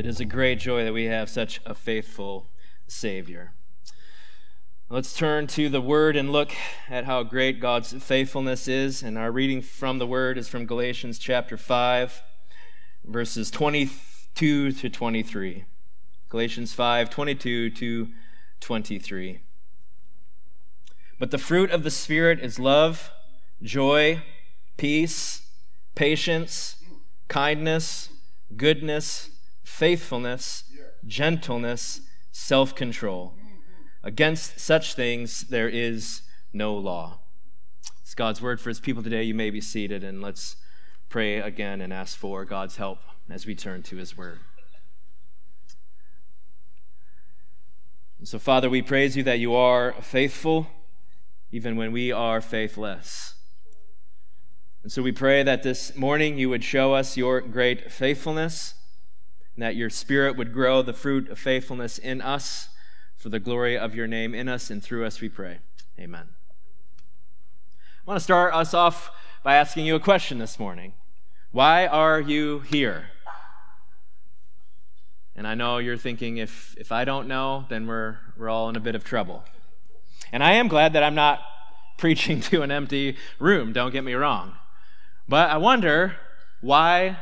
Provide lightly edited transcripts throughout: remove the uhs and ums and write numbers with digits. It is a great joy that we have such a faithful Savior. Let's turn to the Word and look at how great God's faithfulness is. And our reading from the Word is from Galatians chapter 5, verses 22 to 23. Galatians 5, 22 to 23. But the fruit of the Spirit is love, joy, peace, patience, kindness, goodness, faithfulness, gentleness, self-control. Against such things there is no law. It's God's word for his people today. You may be seated, and let's pray again and ask for God's help as we turn to his word. And so, Father, we praise you that you are faithful even when we are faithless. And so we pray that this morning you would show us your great faithfulness, and that your Spirit would grow the fruit of faithfulness in us for the glory of your name, in us and through us, we pray. Amen. I want to start us off by asking you a question this morning. Why are you here? And I know you're thinking, if I don't know, then we're all in a bit of trouble. And I am glad that I'm not preaching to an empty room, don't get me wrong. But I wonder, why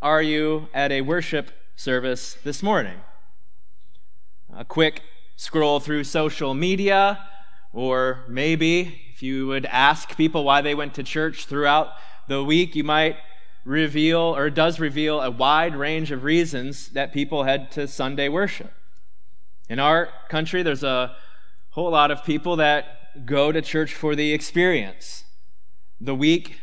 are you at a worship service this morning? A quick scroll through social media, or maybe if you would ask people why they went to church throughout the week, you might reveal a wide range of reasons that people head to Sunday worship. In our country, there's a whole lot of people that go to church for the experience. The week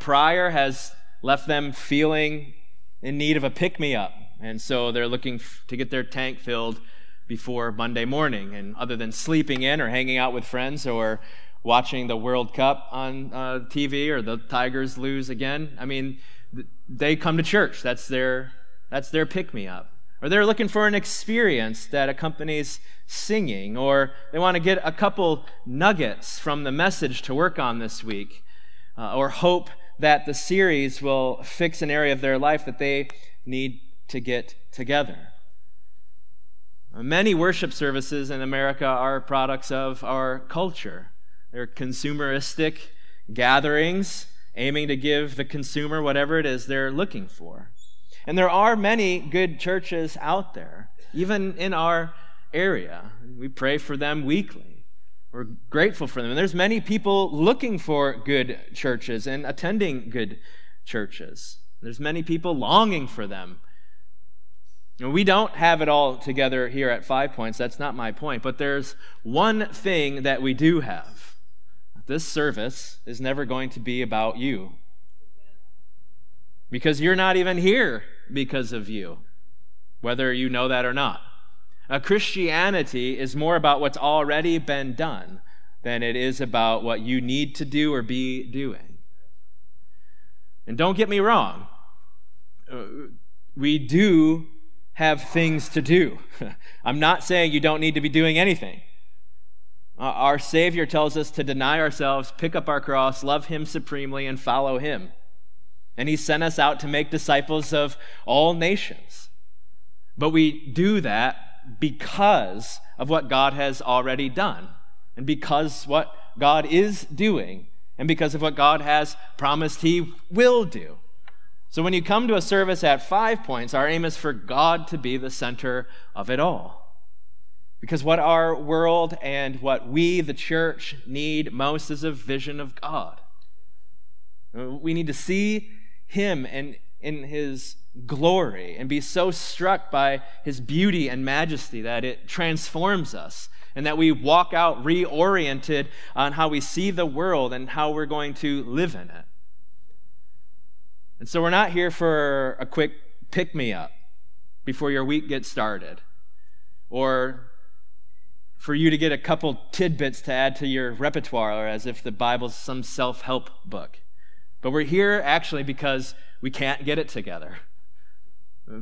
prior has left them feeling in need of a pick-me-up, and so they're looking to get their tank filled before Monday morning. And other than sleeping in or hanging out with friends or watching the World Cup on TV or the Tigers lose again, I mean, they come to church. That's their pick-me-up. Or they're looking for an experience that accompanies singing, or they want to get a couple nuggets from the message to work on this week, or hope that the series will fix an area of their life that they need to get together. Many worship services in America are products of our culture. They're consumeristic gatherings aiming to give the consumer whatever it is they're looking for. And there are many good churches out there, even in our area. We pray for them weekly. We're grateful for them. And there's many people looking for good churches and attending good churches. There's many people longing for them. And we don't have it all together here at Five Points. That's not my point. But there's one thing that we do have. This service is never going to be about you, because you're not even here because of you, whether you know that or not. Christianity is more about what's already been done than it is about what you need to do or be doing. And don't get me wrong, we do have things to do. I'm not saying you don't need to be doing anything. Our Savior tells us to deny ourselves, pick up our cross, love him supremely, and follow him. And he sent us out to make disciples of all nations. But we do that because of what God has already done, and because what God is doing, and because of what God has promised he will do. So when you come to a service at Five Points, our aim is for God to be the center of it all. Because what our world and what we, the church, need most is a vision of God. We need to see him and in his glory, and be so struck by his beauty and majesty that it transforms us, and that we walk out reoriented on how we see the world and how we're going to live in it. And so we're not here for a quick pick-me-up before your week gets started, or for you to get a couple tidbits to add to your repertoire, or as if the Bible's some self-help book. But we're here actually because we can't get it together,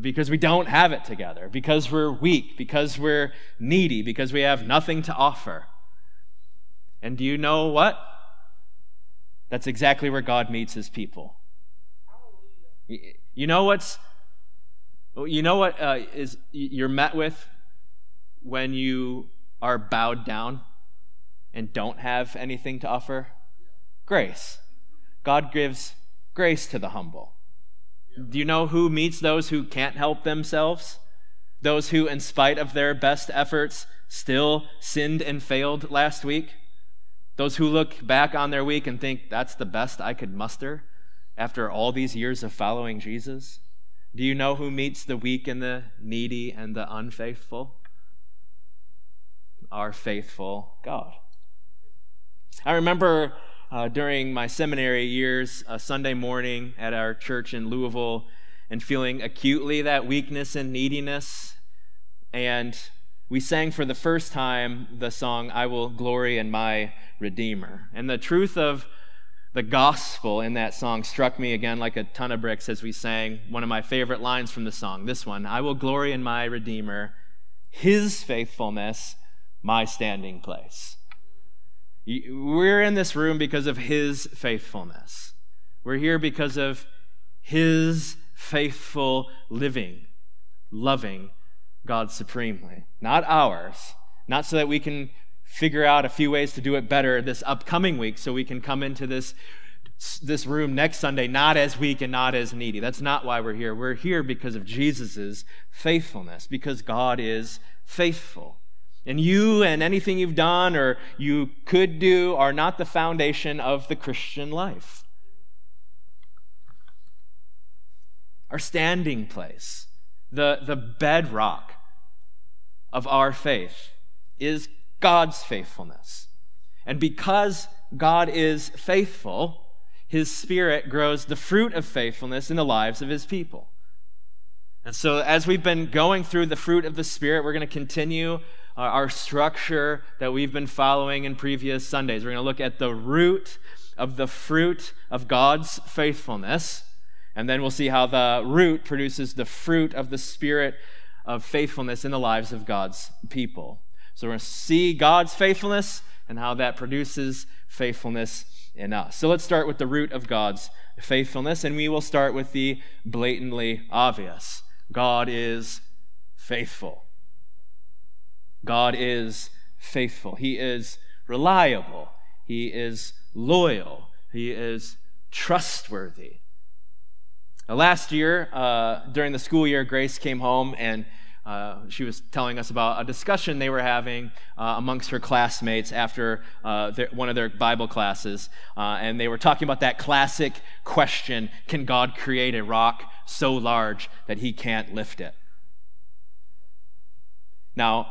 because we don't have it together, because we're weak, because we're needy, because we have nothing to offer. And do you know what? That's exactly where God meets his people. You know what's Well, you know what is you're met with when you are bowed down and don't have anything to offer? Grace. God gives grace to the humble. Yeah. Do you know who meets those who can't help themselves? Those who, in spite of their best efforts, still sinned and failed last week? Those who look back on their week and think, that's the best I could muster after all these years of following Jesus? Do you know who meets the weak and the needy and the unfaithful? Our faithful God. I remember during my seminary years, a Sunday morning at our church in Louisville, and feeling acutely that weakness and neediness. And we sang for the first time the song, I Will Glory in My Redeemer. And the truth of the gospel in that song struck me again like a ton of bricks as we sang one of my favorite lines from the song, this one, I will glory in my Redeemer, his faithfulness, my standing place. We're in this room because of his faithfulness. We're here because of his faithful living, loving God supremely, not ours, not so that we can figure out a few ways to do it better this upcoming week so we can come into this room next Sunday not as weak and not as needy. That's not why we're here. We're here because of Jesus's faithfulness, because God is faithful. And you and anything you've done or you could do are not the foundation of the Christian life. Our standing place, the bedrock of our faith is God's faithfulness. And because God is faithful, his Spirit grows the fruit of faithfulness in the lives of his people. And so as we've been going through the fruit of the Spirit, we're going to continue our structure that we've been following in previous Sundays. We're going to look at the root of the fruit of God's faithfulness, and then we'll see how the root produces the fruit of the Spirit of faithfulness in the lives of God's people. So we're going to see God's faithfulness and how that produces faithfulness in us. So let's start with the root of God's faithfulness, and we will start with the blatantly obvious. God is faithful. God is faithful. He is reliable. He is loyal. He is trustworthy. Now, last year, during the school year, Grace came home and she was telling us about a discussion they were having amongst her classmates after one of their Bible classes. And they were talking about that classic question, can God create a rock so large that he can't lift it? Now,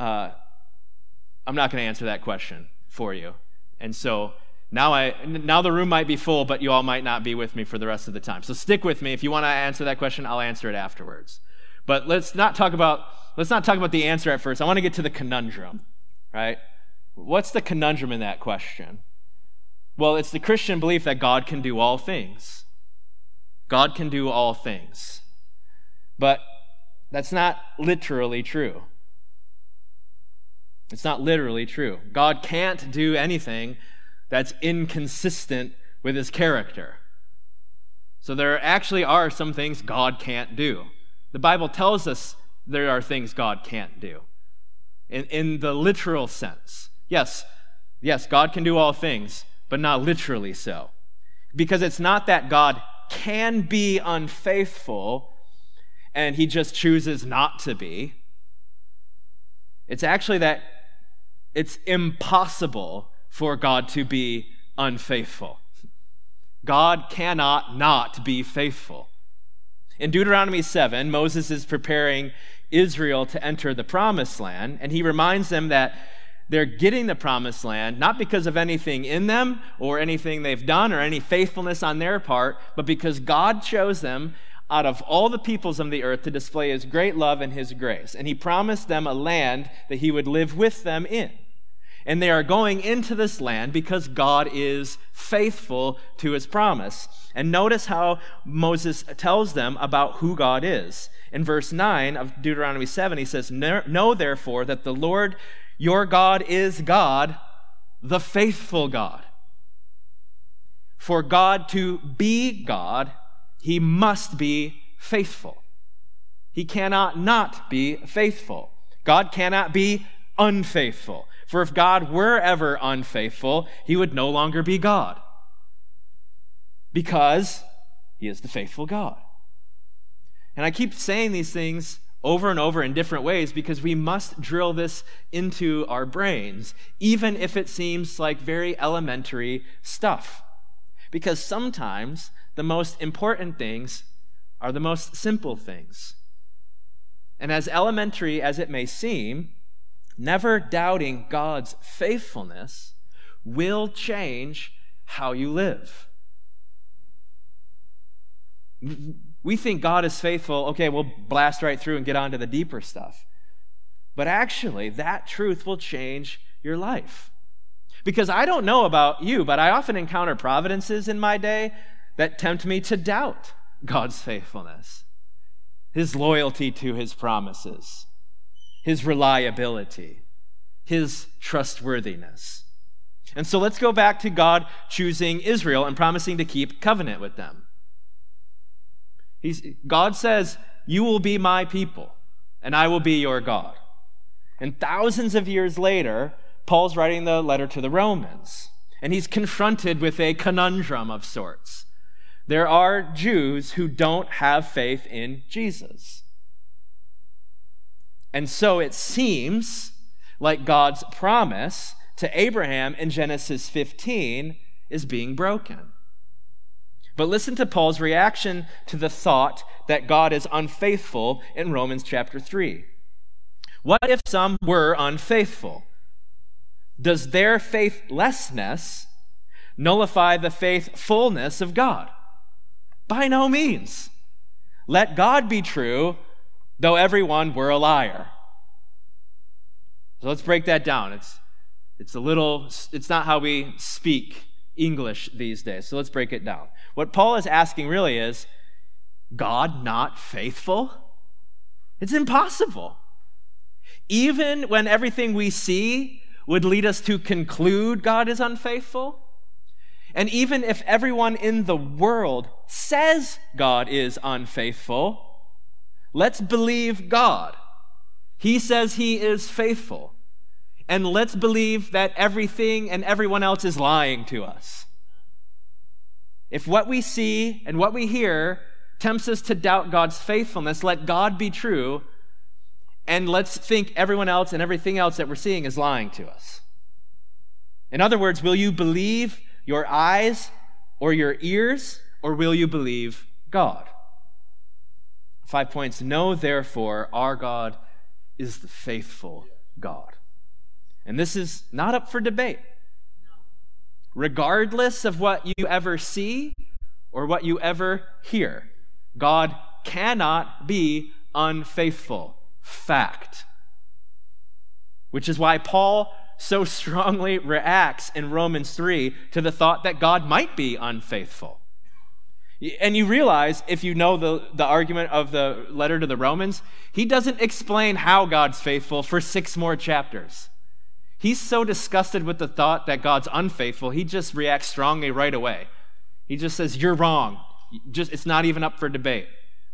I'm not going to answer that question for you. And so Now the room might be full, but you all might not be with me for the rest of the time. So stick with me. If you want to answer that question, I'll answer it afterwards. But let's not talk about the answer at first. I want to get to the conundrum, right? What's the conundrum in that question? Well, it's the Christian belief that God can do all things. God can do all things. But that's not literally true. It's not literally true. God can't do anything that's inconsistent with his character. So there actually are some things God can't do. The Bible tells us there are things God can't do in the literal sense. Yes, God can do all things, but not literally so. Because it's not that God can be unfaithful and he just chooses not to be. It's actually that it's impossible for God to be unfaithful. God cannot not be faithful. In Deuteronomy 7, Moses is preparing Israel to enter the promised land, and he reminds them that they're getting the promised land not because of anything in them or anything they've done or any faithfulness on their part, but because God chose them out of all the peoples of the earth to display his great love and his grace. And he promised them a land that he would live with them in. And they are going into this land because God is faithful to his promise. And notice how Moses tells them about who God is. In verse 9 of Deuteronomy 7, he says, Know therefore that the Lord your God is God, the faithful God. For God to be God, he must be faithful. He cannot not be faithful. God cannot be unfaithful. For if God were ever unfaithful, he would no longer be God, because he is the faithful God. And I keep saying these things over and over in different ways because we must drill this into our brains, even if it seems like very elementary stuff. Because sometimes the most important things are the most simple things. And as elementary as it may seem, never doubting God's faithfulness will change how you live. We think God is faithful, okay, we'll blast right through and get on to the deeper stuff. But actually, that truth will change your life. Because I don't know about you, but I often encounter providences in my day that tempt me to doubt God's faithfulness, his loyalty to his promises, his reliability, his trustworthiness. And so let's go back to God choosing Israel and promising to keep covenant with them. God says, you will be my people, and I will be your God. And thousands of years later, Paul's writing the letter to the Romans, and he's confronted with a conundrum of sorts. There are Jews who don't have faith in Jesus. And so it seems like God's promise to Abraham in Genesis 15 is being broken. But listen to Paul's reaction to the thought that God is unfaithful in Romans chapter 3. What if some were unfaithful? Does their faithlessness nullify the faithfulness of God? By no means. Let God be true, though everyone were a liar. So let's break that down. It's not how we speak English these days. So let's break it down. What Paul is asking really is, God not faithful? It's impossible. Even when everything we see would lead us to conclude God is unfaithful, and even if everyone in the world says God is unfaithful, let's believe God. He says he is faithful. And let's believe that everything and everyone else is lying to us. If what we see and what we hear tempts us to doubt God's faithfulness, let God be true, and let's think everyone else and everything else that we're seeing is lying to us. In other words, will you believe your eyes or your ears, or will you believe God? 5 points. Know, therefore, our God is the faithful God. And this is not up for debate. Regardless of what you ever see or what you ever hear, God cannot be unfaithful. Fact. Which is why Paul so strongly reacts in Romans 3 to the thought that God might be unfaithful. And you realize, if you know the argument of the letter to the Romans, he doesn't explain how God's faithful for 6 more chapters. He's so disgusted with the thought that God's unfaithful, he just reacts strongly right away. He just says, you're wrong. It's not even up for debate.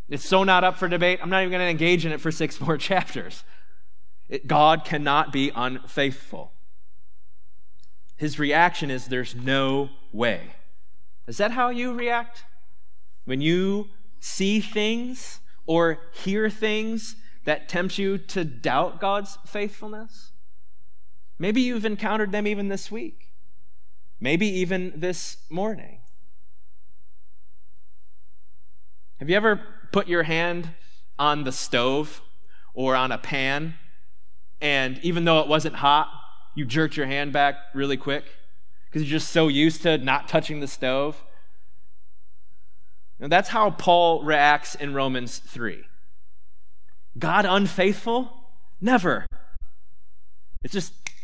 It's so not up for debate, I'm not even going to engage in it for 6 more chapters. God cannot be unfaithful. His reaction is, there's no way. Is that how you react? When you see things or hear things that tempt you to doubt God's faithfulness? Maybe you've encountered them even this week. Maybe even this morning. Have you ever put your hand on the stove or on a pan, and even though it wasn't hot, you jerked your hand back really quick because you're just so used to not touching the stove? Now, that's how Paul reacts in Romans 3. God unfaithful? Never.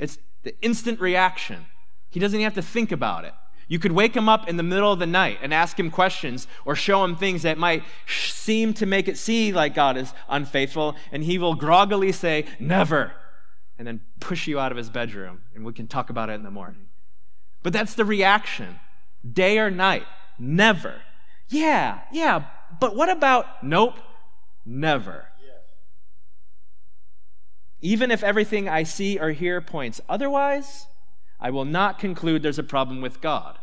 It's the instant reaction. He doesn't even have to think about it. You could wake him up in the middle of the night and ask him questions or show him things that might seem to make it seem like God is unfaithful, and he will groggily say, never, and then push you out of his bedroom, and we can talk about it in the morning. But that's the reaction, day or night, never. Yeah, but what about nope, never? Yeah. even if everything I see or hear points otherwise, I will not conclude there's a problem with God.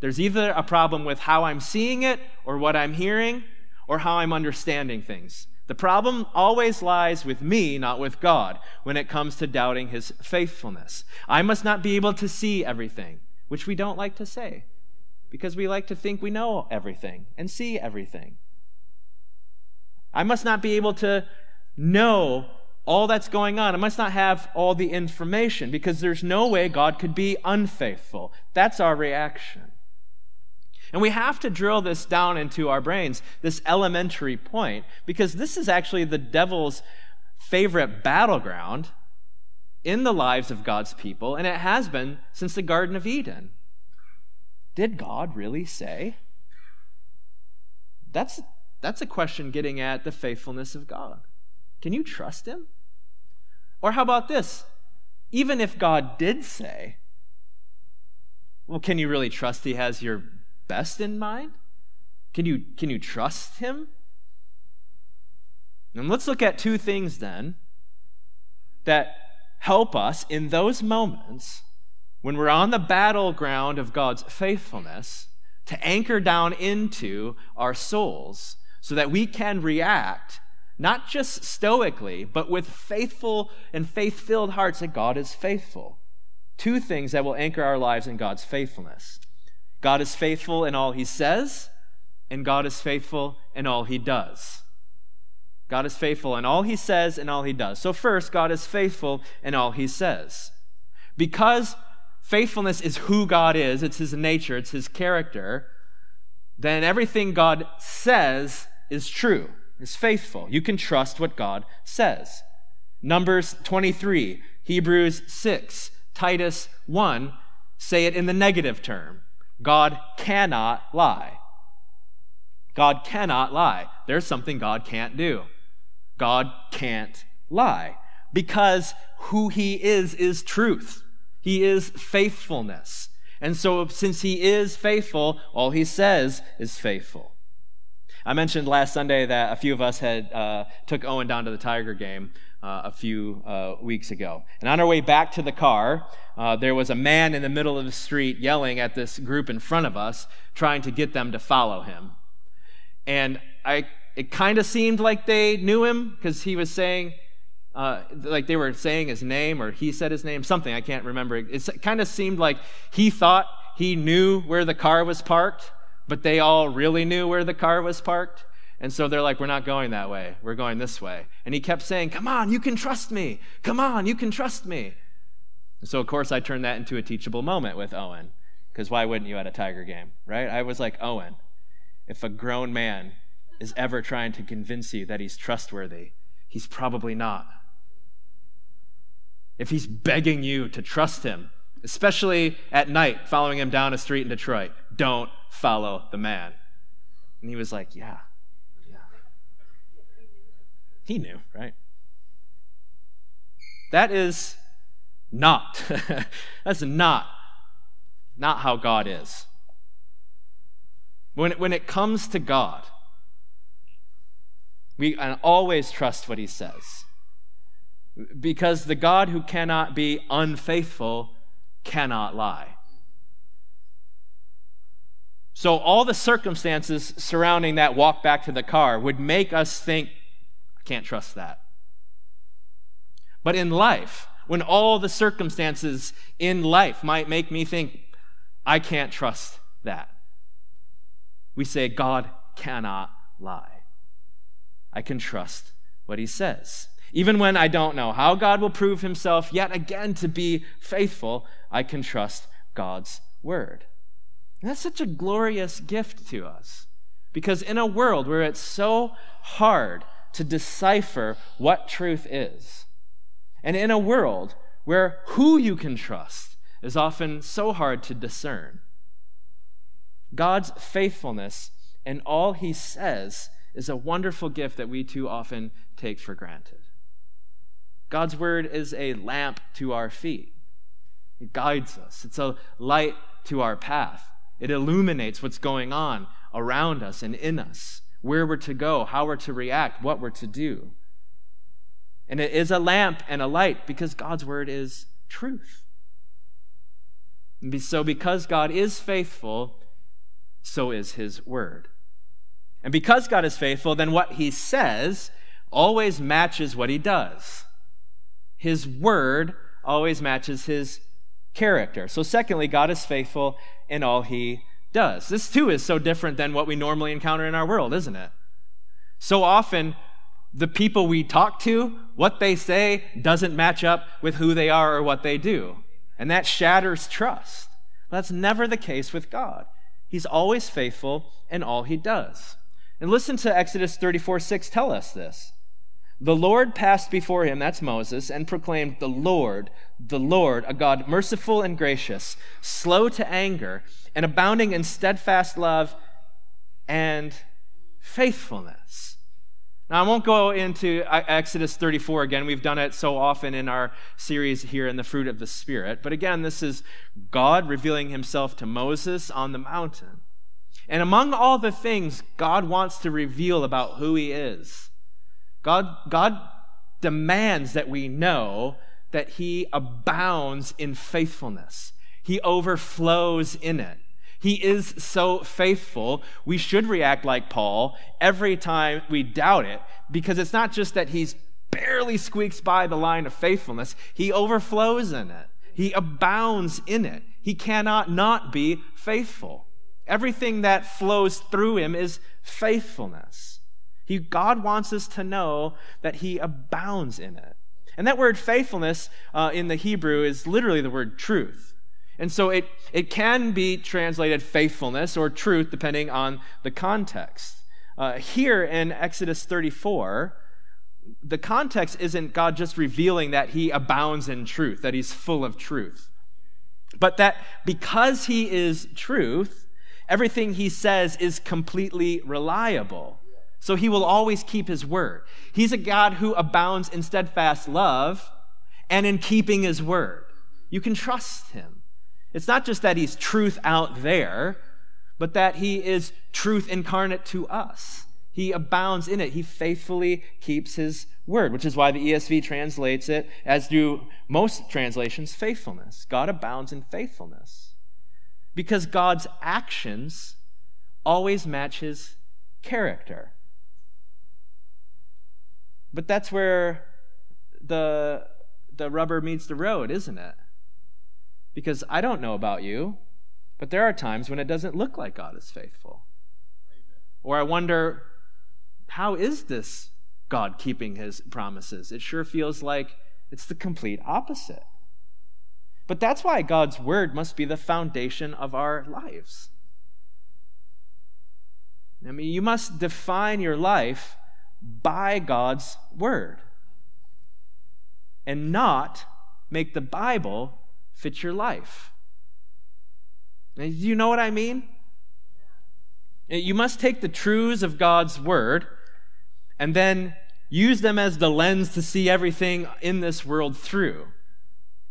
There's either a problem with how I'm seeing it or what I'm hearing or how I'm understanding things. The problem always lies with me, not with God, when it comes to doubting his faithfulness. I must not be able to see everything, which we don't like to say, because we like to think we know everything and see everything. I must not be able to know all that's going on. I must not have all the information, because there's no way God could be unfaithful. That's our reaction. And we have to drill this down into our brains, this elementary point, because this is actually the devil's favorite battleground in the lives of God's people, and it has been since the Garden of Eden. Did God really say? That's a question getting at the faithfulness of God. Can you trust him? Or how about this? Even if God did say, well, can you really trust he has your best in mind? Can you trust him? And let's look at two things then that help us in those moments when we're on the battleground of God's faithfulness to anchor down into our souls so that we can react not just stoically, but with faithful and faith-filled hearts that God is faithful. Two things that will anchor our lives in God's faithfulness. God is faithful in all he says, and God is faithful in all he does. God is faithful in all he says and all he does. So first, God is faithful in all he says. Because faithfulness is who God is, it's his nature, it's his character, then everything God says is true, is faithful. You can trust what God says. Numbers 23, Hebrews 6, Titus 1 say it in the negative term. God cannot lie. God cannot lie. There's something God can't do. God can't lie because who he is truth. He is faithfulness. And so since he is faithful, all he says is faithful. I mentioned last Sunday that a few of us had took Owen down to the Tiger game a few weeks ago. And on our way back to the car, there was a man in the middle of the street yelling at this group in front of us, trying to get them to follow him. And it kind of seemed like they knew him because he was saying, like they were saying his name or he said his name, something I can't remember. It kind of seemed like he thought he knew where the car was parked, but they all really knew where the car was parked. And so they're like, we're not going that way. We're going this way. And he kept saying, come on, you can trust me. Come on, you can trust me. And so, of course, I turned that into a teachable moment with Owen, because why wouldn't you at a Tiger game, right? I was like, Owen, if a grown man is ever trying to convince you that he's trustworthy, he's probably not. If he's begging you to trust him, especially at night, following him down a street in Detroit, don't follow the man. And he was like, yeah. He knew, right? That is not, that's not how God is. When it comes to God, we always trust what he says, because the God who cannot be unfaithful cannot lie. So all the circumstances surrounding that walk back to the car would make us think, I can't trust that. But in life, when all the circumstances in life might make me think, I can't trust that, we say, God cannot lie. I can trust what he says. Even when I don't know how God will prove himself yet again to be faithful, I can trust God's word. And that's such a glorious gift to us, because in a world where it's so hard to decipher what truth is, and in a world where who you can trust is often so hard to discern, God's faithfulness and all he says is a wonderful gift that we too often take for granted. God's word is a lamp to our feet. It guides us. It's a light to our path. It illuminates what's going on around us and in us, where we're to go, how we're to react, what we're to do. And it is a lamp and a light because God's word is truth. And so because God is faithful, so is his word. And because God is faithful, then what he says always matches what he does. His word always matches his character. So secondly, God is faithful in all he does. This too is so different than what we normally encounter in our world, isn't it? So often, the people we talk to, what they say doesn't match up with who they are or what they do. And that shatters trust. Well, that's never the case with God. He's always faithful in all he does. And listen to Exodus 34:6 tell us this. The Lord passed before him, that's Moses, and proclaimed, the Lord, a God merciful and gracious, slow to anger, and abounding in steadfast love and faithfulness. Now, I won't go into Exodus 34 again. We've done it so often in our series here in the Fruit of the Spirit. But again, this is God revealing himself to Moses on the mountain. And among all the things God wants to reveal about who he is, God demands that we know that he abounds in faithfulness. He overflows in it. He is so faithful. We should react like Paul every time we doubt it, because it's not just that he barely squeaks by the line of faithfulness. He overflows in it. He abounds in it. He cannot not be faithful. Everything that flows through him is faithfulness. God wants us to know that he abounds in it. And that word faithfulness in the Hebrew is literally the word truth. And so it can be translated faithfulness or truth depending on the context. Here in Exodus 34, the context isn't God just revealing that he abounds in truth, that he's full of truth. But that because he is truth, everything he says is completely reliable. So he will always keep his word. He's a God who abounds in steadfast love and in keeping his word. You can trust him. It's not just that he's truth out there, but that he is truth incarnate to us. He abounds in it. He faithfully keeps his word, which is why the ESV translates it, as do most translations, faithfulness. God abounds in faithfulness because God's actions always match his character. But that's where the rubber meets the road, isn't it? Because I don't know about you, but there are times when it doesn't look like God is faithful. Amen. Or I wonder, how is this God keeping his promises? It sure feels like it's the complete opposite. But that's why God's word must be the foundation of our lives. I mean, you must define your life by God's word and not make the Bible fit your life. Do you know what I mean? You must take the truths of God's word and then use them as the lens to see everything in this world through.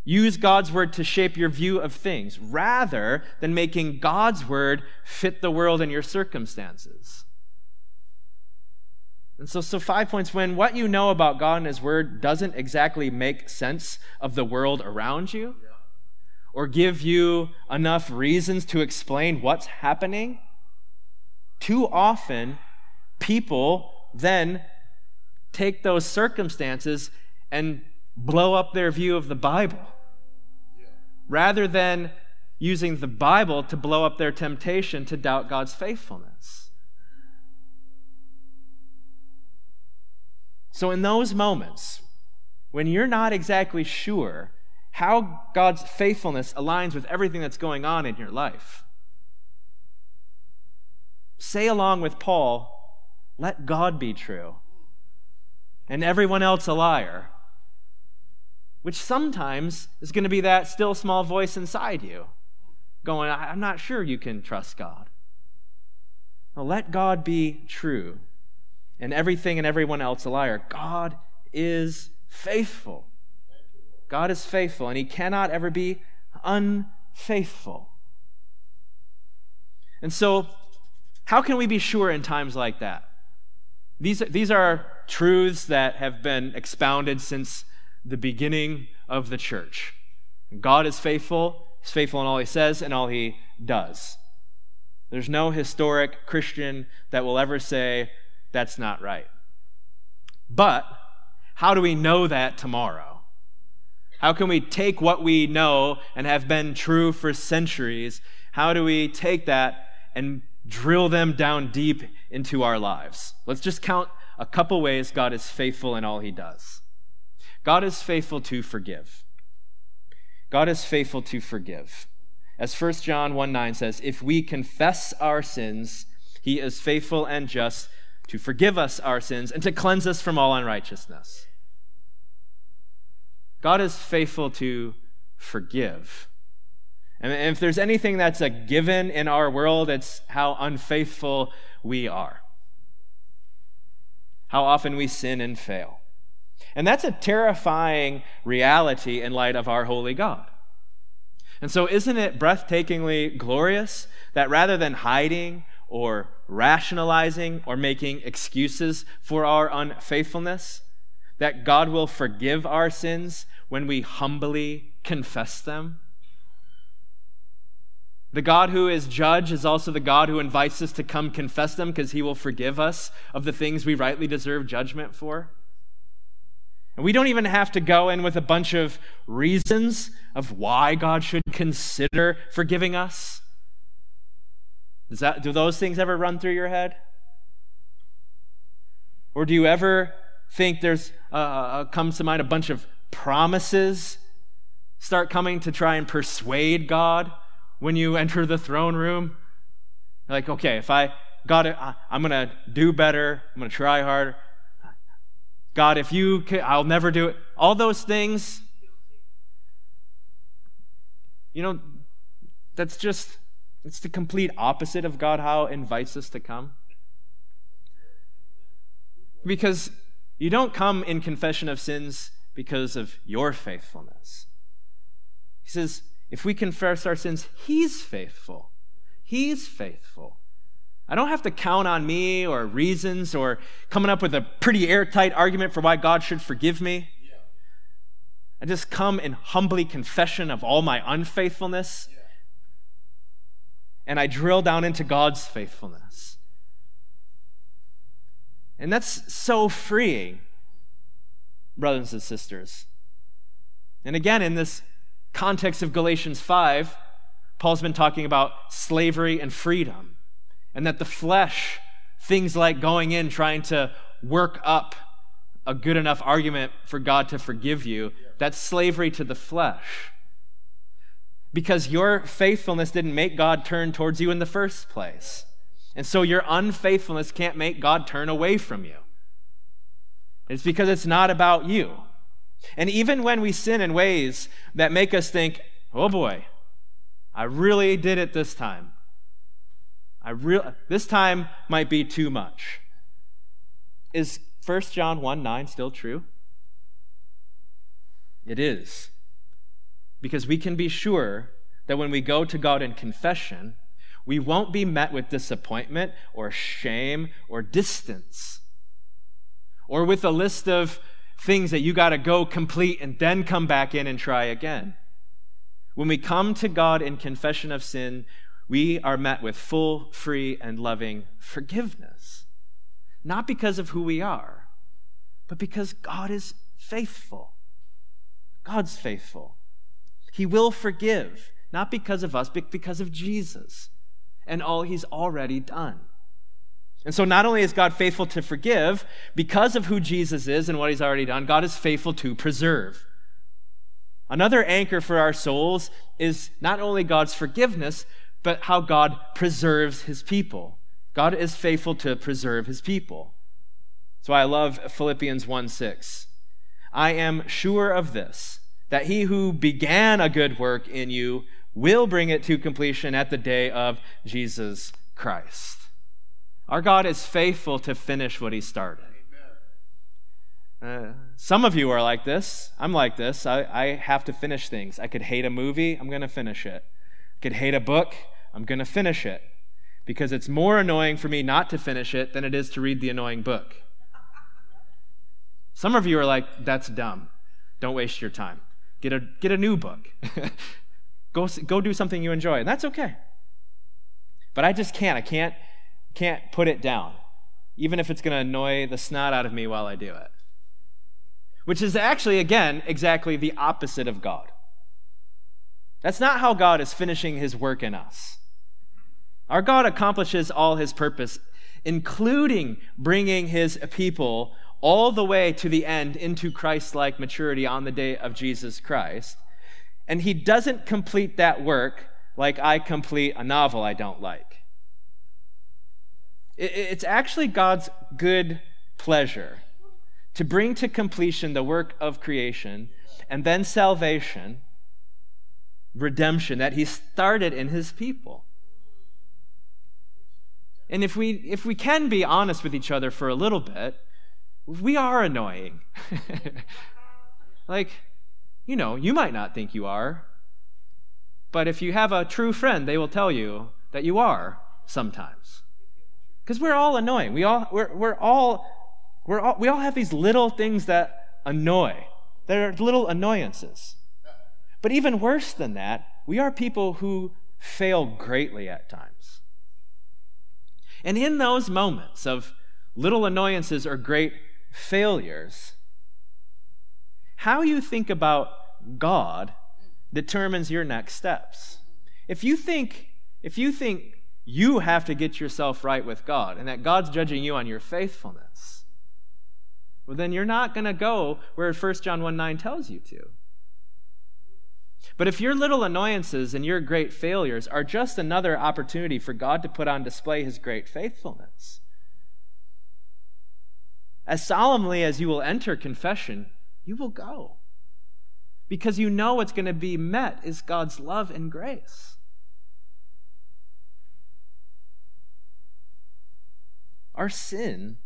Use God's word to shape your view of things rather than making God's word fit the world and your circumstances. And so 5 points. When what you know about God and his word doesn't exactly make sense of the world around you, or give you enough reasons to explain what's happening, too often people then take those circumstances and blow up their view of the Bible, rather than using the Bible to blow up their temptation to doubt God's faithfulness. So in those moments, when you're not exactly sure how God's faithfulness aligns with everything that's going on in your life, say along with Paul, let God be true and everyone else a liar, which sometimes is going to be that still small voice inside you going, I'm not sure you can trust God. Now, let God be true and everything and everyone else a liar. God is faithful. God is faithful, and he cannot ever be unfaithful. And so, how can we be sure in times like that? These are truths that have been expounded since the beginning of the church. God is faithful. He's faithful in all he says and all he does. There's no historic Christian that will ever say, that's not right. But how do we know that tomorrow? How can we take what we know and have been true for centuries? How do we take that and drill them down deep into our lives? Let's just count a couple ways God is faithful in all he does. God is faithful to forgive. God is faithful to forgive. As 1 John 1:9 says, if we confess our sins, he is faithful and just to forgive us our sins and to cleanse us from all unrighteousness. God is faithful to forgive. And if there's anything that's a given in our world, it's how unfaithful we are. How often we sin and fail. And that's a terrifying reality in light of our holy God. And so isn't it breathtakingly glorious that rather than hiding or rationalizing or making excuses for our unfaithfulness, that God will forgive our sins when we humbly confess them? The God who is judge is also the God who invites us to come confess them, because he will forgive us of the things we rightly deserve judgment for. And we don't even have to go in with a bunch of reasons of why God should consider forgiving us. Do those things ever run through your head? Or do you ever think comes to mind a bunch of promises start coming to try and persuade God? When you enter the throne room, you're like, okay, I'm going to do better. I'm going to try harder. God, if you can, I'll never do it. All those things, it's the complete opposite of God, how he invites us to come. Because you don't come in confession of sins because of your faithfulness. He says, if we confess our sins, he's faithful. He's faithful. I don't have to count on me or reasons or coming up with a pretty airtight argument for why God should forgive me. Yeah. I just come in humbly confession of all my unfaithfulness, and I drill down into God's faithfulness. And that's so freeing, brothers and sisters. And again, in this context of Galatians 5, Paul's been talking about slavery and freedom, and that the flesh, things like going in, trying to work up a good enough argument for God to forgive you, that's slavery to the flesh. Because your faithfulness didn't make God turn towards you in the first place. And so your unfaithfulness can't make God turn away from you. It's because it's not about you. And even when we sin in ways that make us think, oh boy, I really did it this time. This time might be too much. Is 1 John 1:9 still true? It is. Because we can be sure that when we go to God in confession, we won't be met with disappointment or shame or distance, or with a list of things that you got to go complete and then come back in and try again. When we come to God in confession of sin, we are met with full, free, and loving forgiveness. Not because of who we are, but because God is faithful. God's faithful. He will forgive, not because of us, but because of Jesus and all he's already done. And so not only is God faithful to forgive, because of who Jesus is and what he's already done, God is faithful to preserve. Another anchor for our souls is not only God's forgiveness, but how God preserves his people. God is faithful to preserve his people. That's why I love Philippians 1:6. I am sure of this, that he who began a good work in you will bring it to completion at the day of Jesus Christ. Our God is faithful to finish what he started. Some of you are like this. I'm like this. I have to finish things. I could hate a movie. I'm going to finish it. I could hate a book. I'm going to finish it. Because it's more annoying for me not to finish it than it is to read the annoying book. Some of you are like, that's dumb. Don't waste your time. Get a new book. Go do something you enjoy, and that's okay. But I just can't. I can't put it down, even if it's going to annoy the snot out of me while I do it. Which is actually, again, exactly the opposite of God. That's not how God is finishing his work in us. Our God accomplishes all his purpose, including bringing his people all the way to the end into Christ-like maturity on the day of Jesus Christ. And he doesn't complete that work like I complete a novel I don't like. It's actually God's good pleasure to bring to completion the work of creation and then salvation, redemption, that he started in his people. And if we can be honest with each other for a little bit, we are annoying. Like, you know, you might not think you are, but if you have a true friend, they will tell you that you are sometimes. Because we're all annoying. We all have these little things that annoy. They're little annoyances. But even worse than that, we are people who fail greatly at times. And in those moments of little annoyances or great failures, how you think about God determines your next steps. If you think you have to get yourself right with God and that God's judging you on your faithfulness, well, then you're not going to go where 1 John 1:9 tells you to. But if your little annoyances and your great failures are just another opportunity for God to put on display his great faithfulness, as solemnly as you will enter confession, you will go. Because you know what's going to be met is God's love and grace. Our sin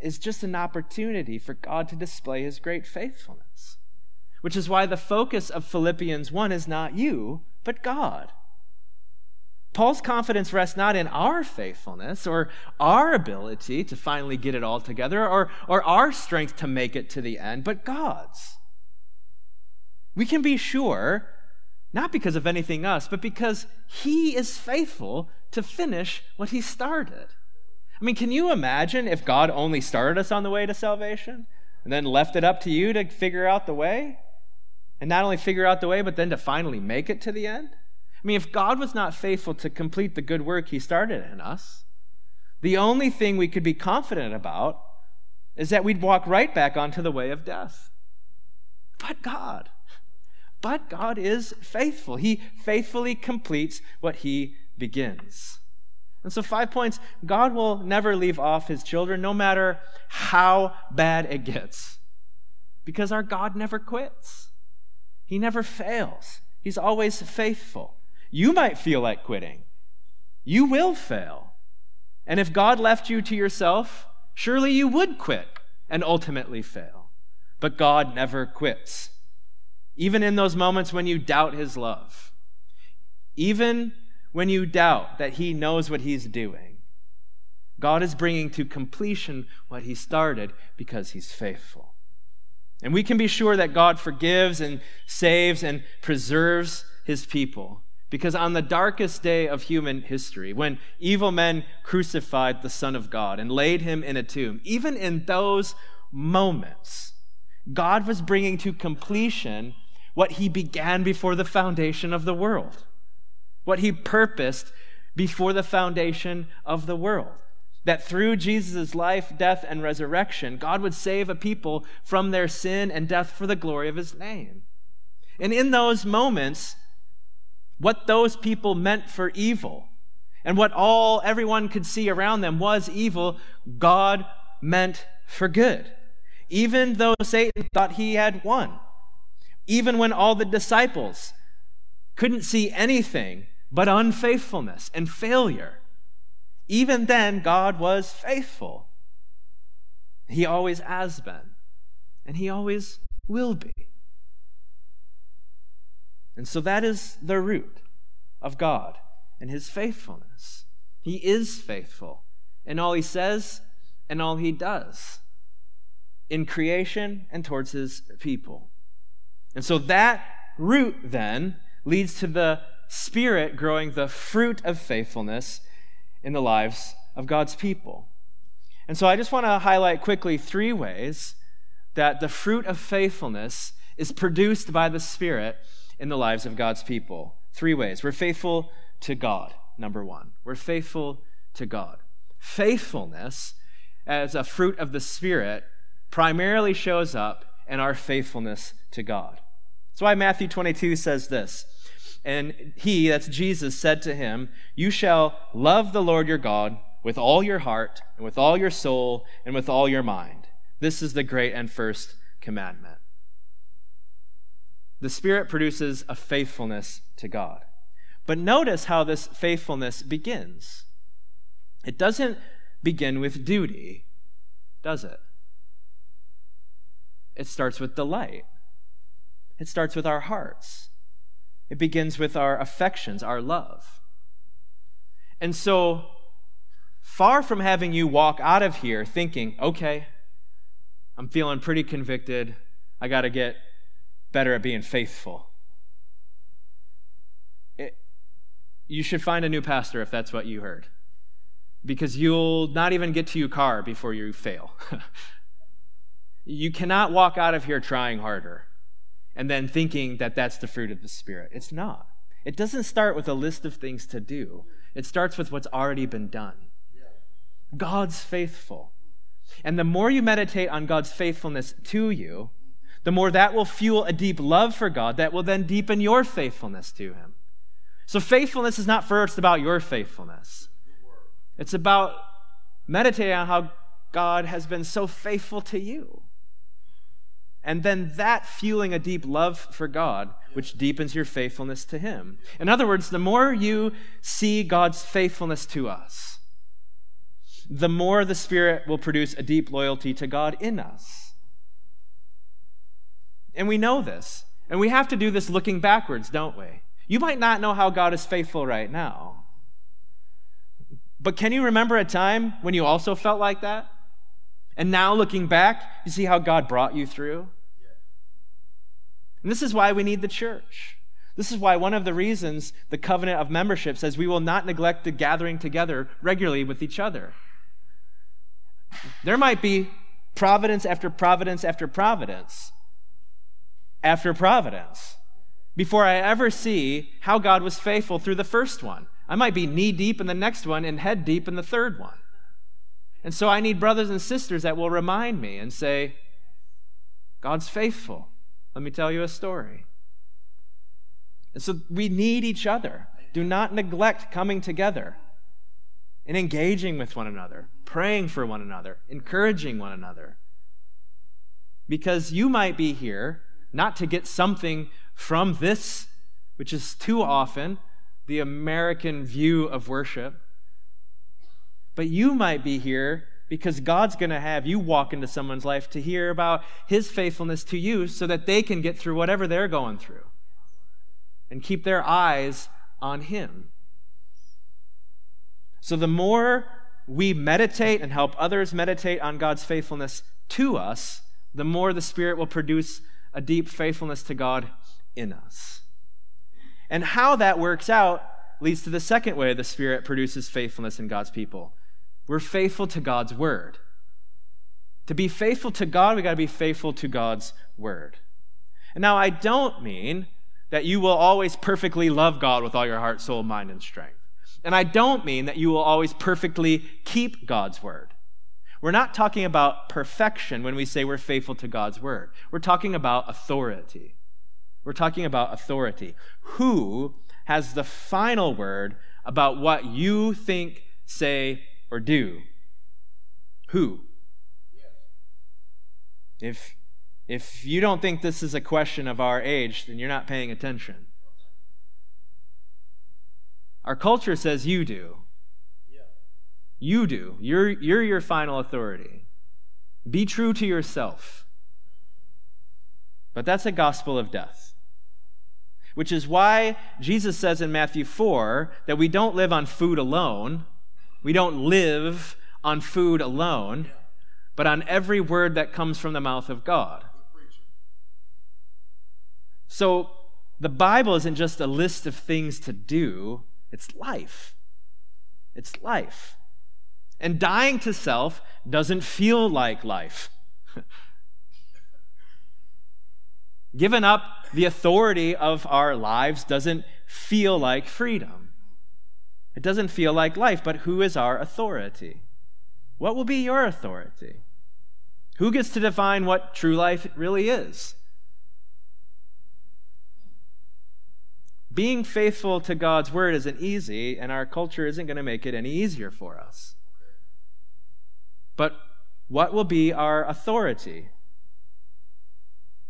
is just an opportunity for God to display his great faithfulness, which is why the focus of Philippians 1 is not you, but God. Paul's confidence rests not in our faithfulness or our ability to finally get it all together or our strength to make it to the end, but God's. We can be sure, not because of anything else, but because he is faithful to finish what he started. I mean, can you imagine if God only started us on the way to salvation and then left it up to you to figure out the way? And not only figure out the way, but then to finally make it to the end? I mean, if God was not faithful to complete the good work he started in us, the only thing we could be confident about is that we'd walk right back onto the way of death. But God is faithful. He faithfully completes what he begins. And so 5 points, God will never leave off his children, no matter how bad it gets, because our God never quits. He never fails. He's always faithful. You might feel like quitting. You will fail. And if God left you to yourself, surely you would quit and ultimately fail. But God never quits. Even in those moments when you doubt his love, even when you doubt that he knows what he's doing, God is bringing to completion what he started because he's faithful. And we can be sure that God forgives and saves and preserves his people. Because on the darkest day of human history, when evil men crucified the Son of God and laid him in a tomb, even in those moments, God was bringing to completion what he began before the foundation of the world, what he purposed before the foundation of the world, that through Jesus' life, death, and resurrection, God would save a people from their sin and death for the glory of his name. And in those moments, what those people meant for evil and what everyone could see around them was evil, God meant for good. Even though Satan thought he had won, even when all the disciples couldn't see anything but unfaithfulness and failure, even then God was faithful. He always has been, and he always will be. And so that is the root of God and his faithfulness. He is faithful in all he says and all he does. in creation and towards his people. And so that root then leads to the Spirit growing the fruit of faithfulness in the lives of God's people. And so I just want to highlight quickly three ways that the fruit of faithfulness is produced by the Spirit in the lives of God's people. Three ways. We're faithful to God, number one. We're faithful to God. Faithfulness as a fruit of the Spirit primarily shows up in our faithfulness to God. That's why Matthew 22 says this, "And he," that's Jesus, "said to him, you shall love the Lord your God with all your heart and with all your soul and with all your mind. This is the great and first commandment." The Spirit produces a faithfulness to God. But notice how this faithfulness begins. It doesn't begin with duty, does it? It starts with delight. It starts with our hearts. It begins with our affections, our love. And so, far from having you walk out of here thinking, okay, I'm feeling pretty convicted, I got to get better at being faithful. You should find a new pastor if that's what you heard, because you'll not even get to your car before you fail. You cannot walk out of here trying harder and then thinking that that's the fruit of the Spirit. It's not. It doesn't start with a list of things to do. It starts with what's already been done. God's faithful. And the more you meditate on God's faithfulness to you, the more that will fuel a deep love for God that will then deepen your faithfulness to him. So faithfulness is not first about your faithfulness. It's about meditating on how God has been so faithful to you. And then that fueling a deep love for God, which deepens your faithfulness to him. In other words, the more you see God's faithfulness to us, the more the Spirit will produce a deep loyalty to God in us. And we know this. And we have to do this looking backwards, don't we? You might not know how God is faithful right now. But can you remember a time when you also felt like that? And now looking back, you see how God brought you through? And this is why we need the church. This is why one of the reasons the covenant of membership says we will not neglect the gathering together regularly with each other. There might be providence after providence after providence after providence before I ever see how God was faithful through the first one. I might be knee deep in the next one and head deep in the third one. And so I need brothers and sisters that will remind me and say, God's faithful. Let me tell you a story. And so we need each other. Do not neglect coming together and engaging with one another, praying for one another, encouraging one another. Because you might be here not to get something from this, which is too often the American view of worship, but you might be here because God's going to have you walk into someone's life to hear about his faithfulness to you so that they can get through whatever they're going through and keep their eyes on him. So the more we meditate and help others meditate on God's faithfulness to us, the more the Spirit will produce a deep faithfulness to God in us. And how that works out leads to the second way the Spirit produces faithfulness in God's people. We're faithful to God's word. To be faithful to God, we got to be faithful to God's word. And now I don't mean that you will always perfectly love God with all your heart, soul, mind, and strength. And I don't mean that you will always perfectly keep God's word. We're not talking about perfection when we say we're faithful to God's word. We're talking about authority. We're talking about authority. Who has the final word about what you think, say, or do? Who? If you don't think this is a question of our age, then you're not paying attention. Our culture says you do. You do. You're your final authority. Be true to yourself. But that's a gospel of death. Which is why Jesus says in Matthew 4 that we don't live on food alone. We don't live on food alone, but on every word that comes from the mouth of God. So the Bible isn't just a list of things to do, it's life. It's life. And dying to self doesn't feel like life. Giving up the authority of our lives doesn't feel like freedom. It doesn't feel like life, but who is our authority? What will be your authority? Who gets to define what true life really is? Being faithful to God's word isn't easy, and our culture isn't going to make it any easier for us. But what will be our authority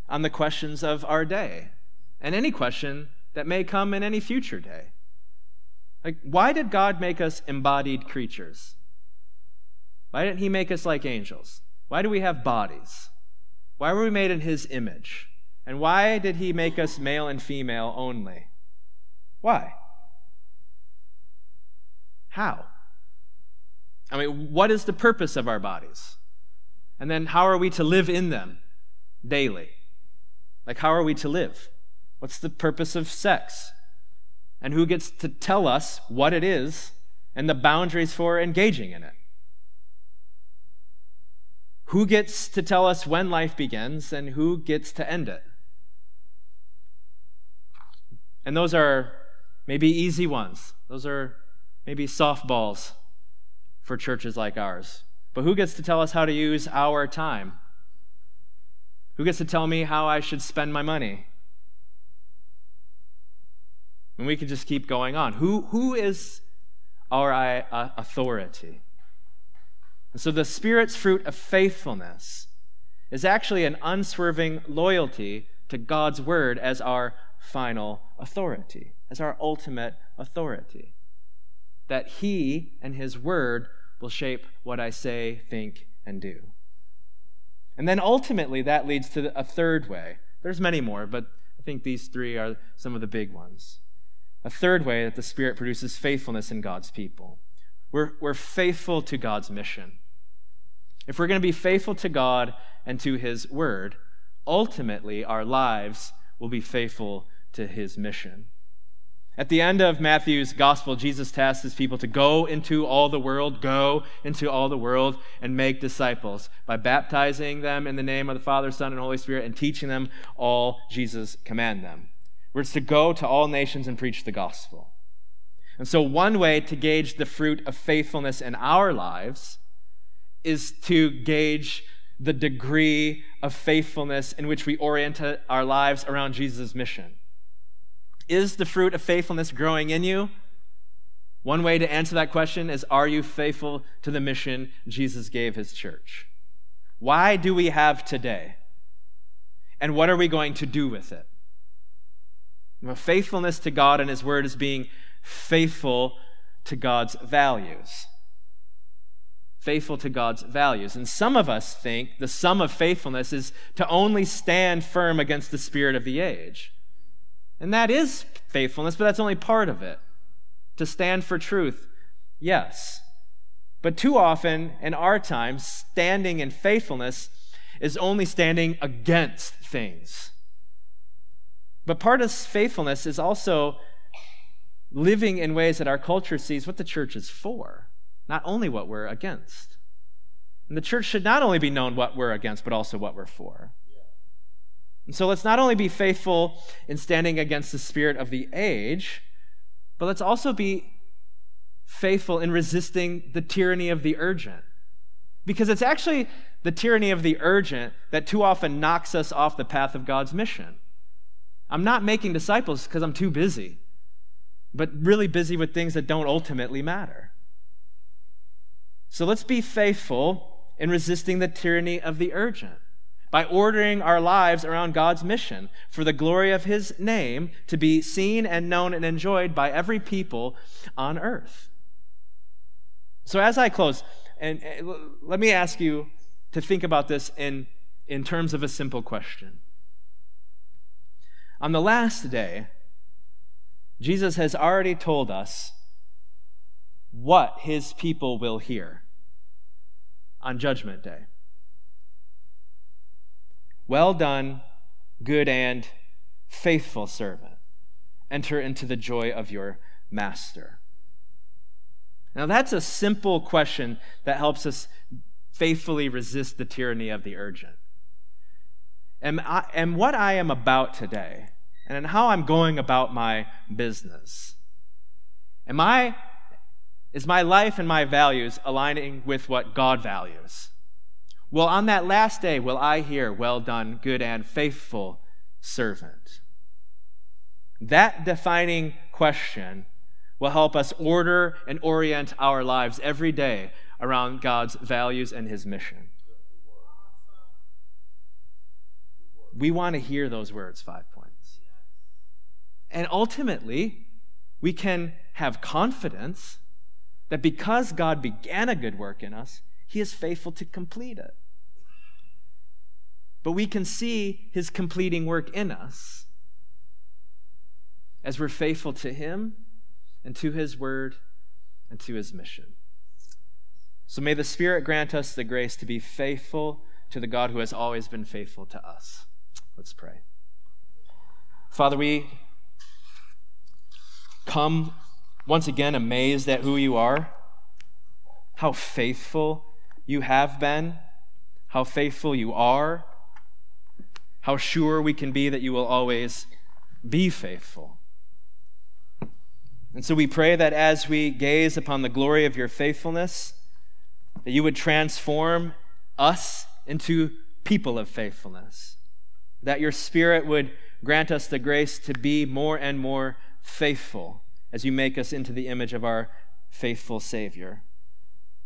on the questions of our day, and any question that may come in any future day? Like, why did God make us embodied creatures? Why didn't he make us like angels? Why do we have bodies? Why were we made in his image? And why did he make us male and female only? Why? How? I mean, what is the purpose of our bodies? And then how are we to live in them daily? Like, how are we to live? What's the purpose of sex? And who gets to tell us what it is and the boundaries for engaging in it? Who gets to tell us when life begins and who gets to end it? And those are maybe easy ones. Those are maybe softballs for churches like ours. But who gets to tell us how to use our time? Who gets to tell me how I should spend my money? And we can just keep going on. Who is our authority? And so the Spirit's fruit of faithfulness is actually an unswerving loyalty to God's word as our final authority, as our ultimate authority, that he and his word will shape what I say, think, and do. And then ultimately, that leads to a third way. There's many more, but I think these three are some of the big ones. A third way that the Spirit produces faithfulness in God's people. We're faithful to God's mission. If we're going to be faithful to God and to his word, ultimately our lives will be faithful to his mission. At the end of Matthew's gospel, Jesus tasks his people to go into all the world and make disciples by baptizing them in the name of the Father, Son, and Holy Spirit and teaching them all Jesus commanded them. We're to go to all nations and preach the gospel. And so one way to gauge the fruit of faithfulness in our lives is to gauge the degree of faithfulness in which we orient our lives around Jesus' mission. Is the fruit of faithfulness growing in you? One way to answer that question is, are you faithful to the mission Jesus gave his church? Why do we have today? And what are we going to do with it? Well, faithfulness to God and his word is being faithful to God's values. Faithful to God's values. And some of us think the sum of faithfulness is to only stand firm against the spirit of the age. And that is faithfulness, but that's only part of it. To stand for truth, yes. But too often in our time, standing in faithfulness is only standing against things. But part of faithfulness is also living in ways that our culture sees what the church is for, not only what we're against. And the church should not only be known what we're against, but also what we're for. And so let's not only be faithful in standing against the spirit of the age, but let's also be faithful in resisting the tyranny of the urgent. Because it's actually the tyranny of the urgent that too often knocks us off the path of God's mission. I'm not making disciples because I'm too busy, but really busy with things that don't ultimately matter. So let's be faithful in resisting the tyranny of the urgent, by ordering our lives around God's mission for the glory of his name to be seen and known and enjoyed by every people on earth. So as I close, and let me ask you to think about this in terms of a simple question. On the last day, Jesus has already told us what his people will hear on Judgment Day. Well done, good and faithful servant. Enter into the joy of your master. Now that's a simple question that helps us faithfully resist the tyranny of the urgent. And what I am about today, and in how I'm going about my business, is my life and my values aligning with what God values? Well, on that last day, will I hear, well done, good and faithful servant? That defining question will help us order and orient our lives every day around God's values and his mission. We want to hear those words, 5 points. And ultimately, we can have confidence that because God began a good work in us, he is faithful to complete it. But we can see his completing work in us as we're faithful to him and to his word and to his mission. So may the Spirit grant us the grace to be faithful to the God who has always been faithful to us. Let's pray. Father, we come once again amazed at who you are, how faithful you have been, how faithful you are, how sure we can be that you will always be faithful. And so we pray that as we gaze upon the glory of your faithfulness, that you would transform us into people of faithfulness, that your Spirit would grant us the grace to be more and more faithful as you make us into the image of our faithful Savior.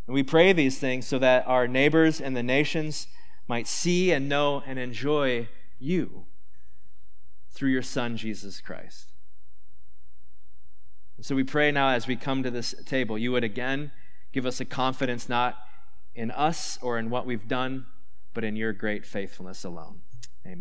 And we pray these things so that our neighbors and the nations might see and know and enjoy you through your Son, Jesus Christ. And so we pray now as we come to this table, you would again give us a confidence not in us or in what we've done, but in your great faithfulness alone. Amen.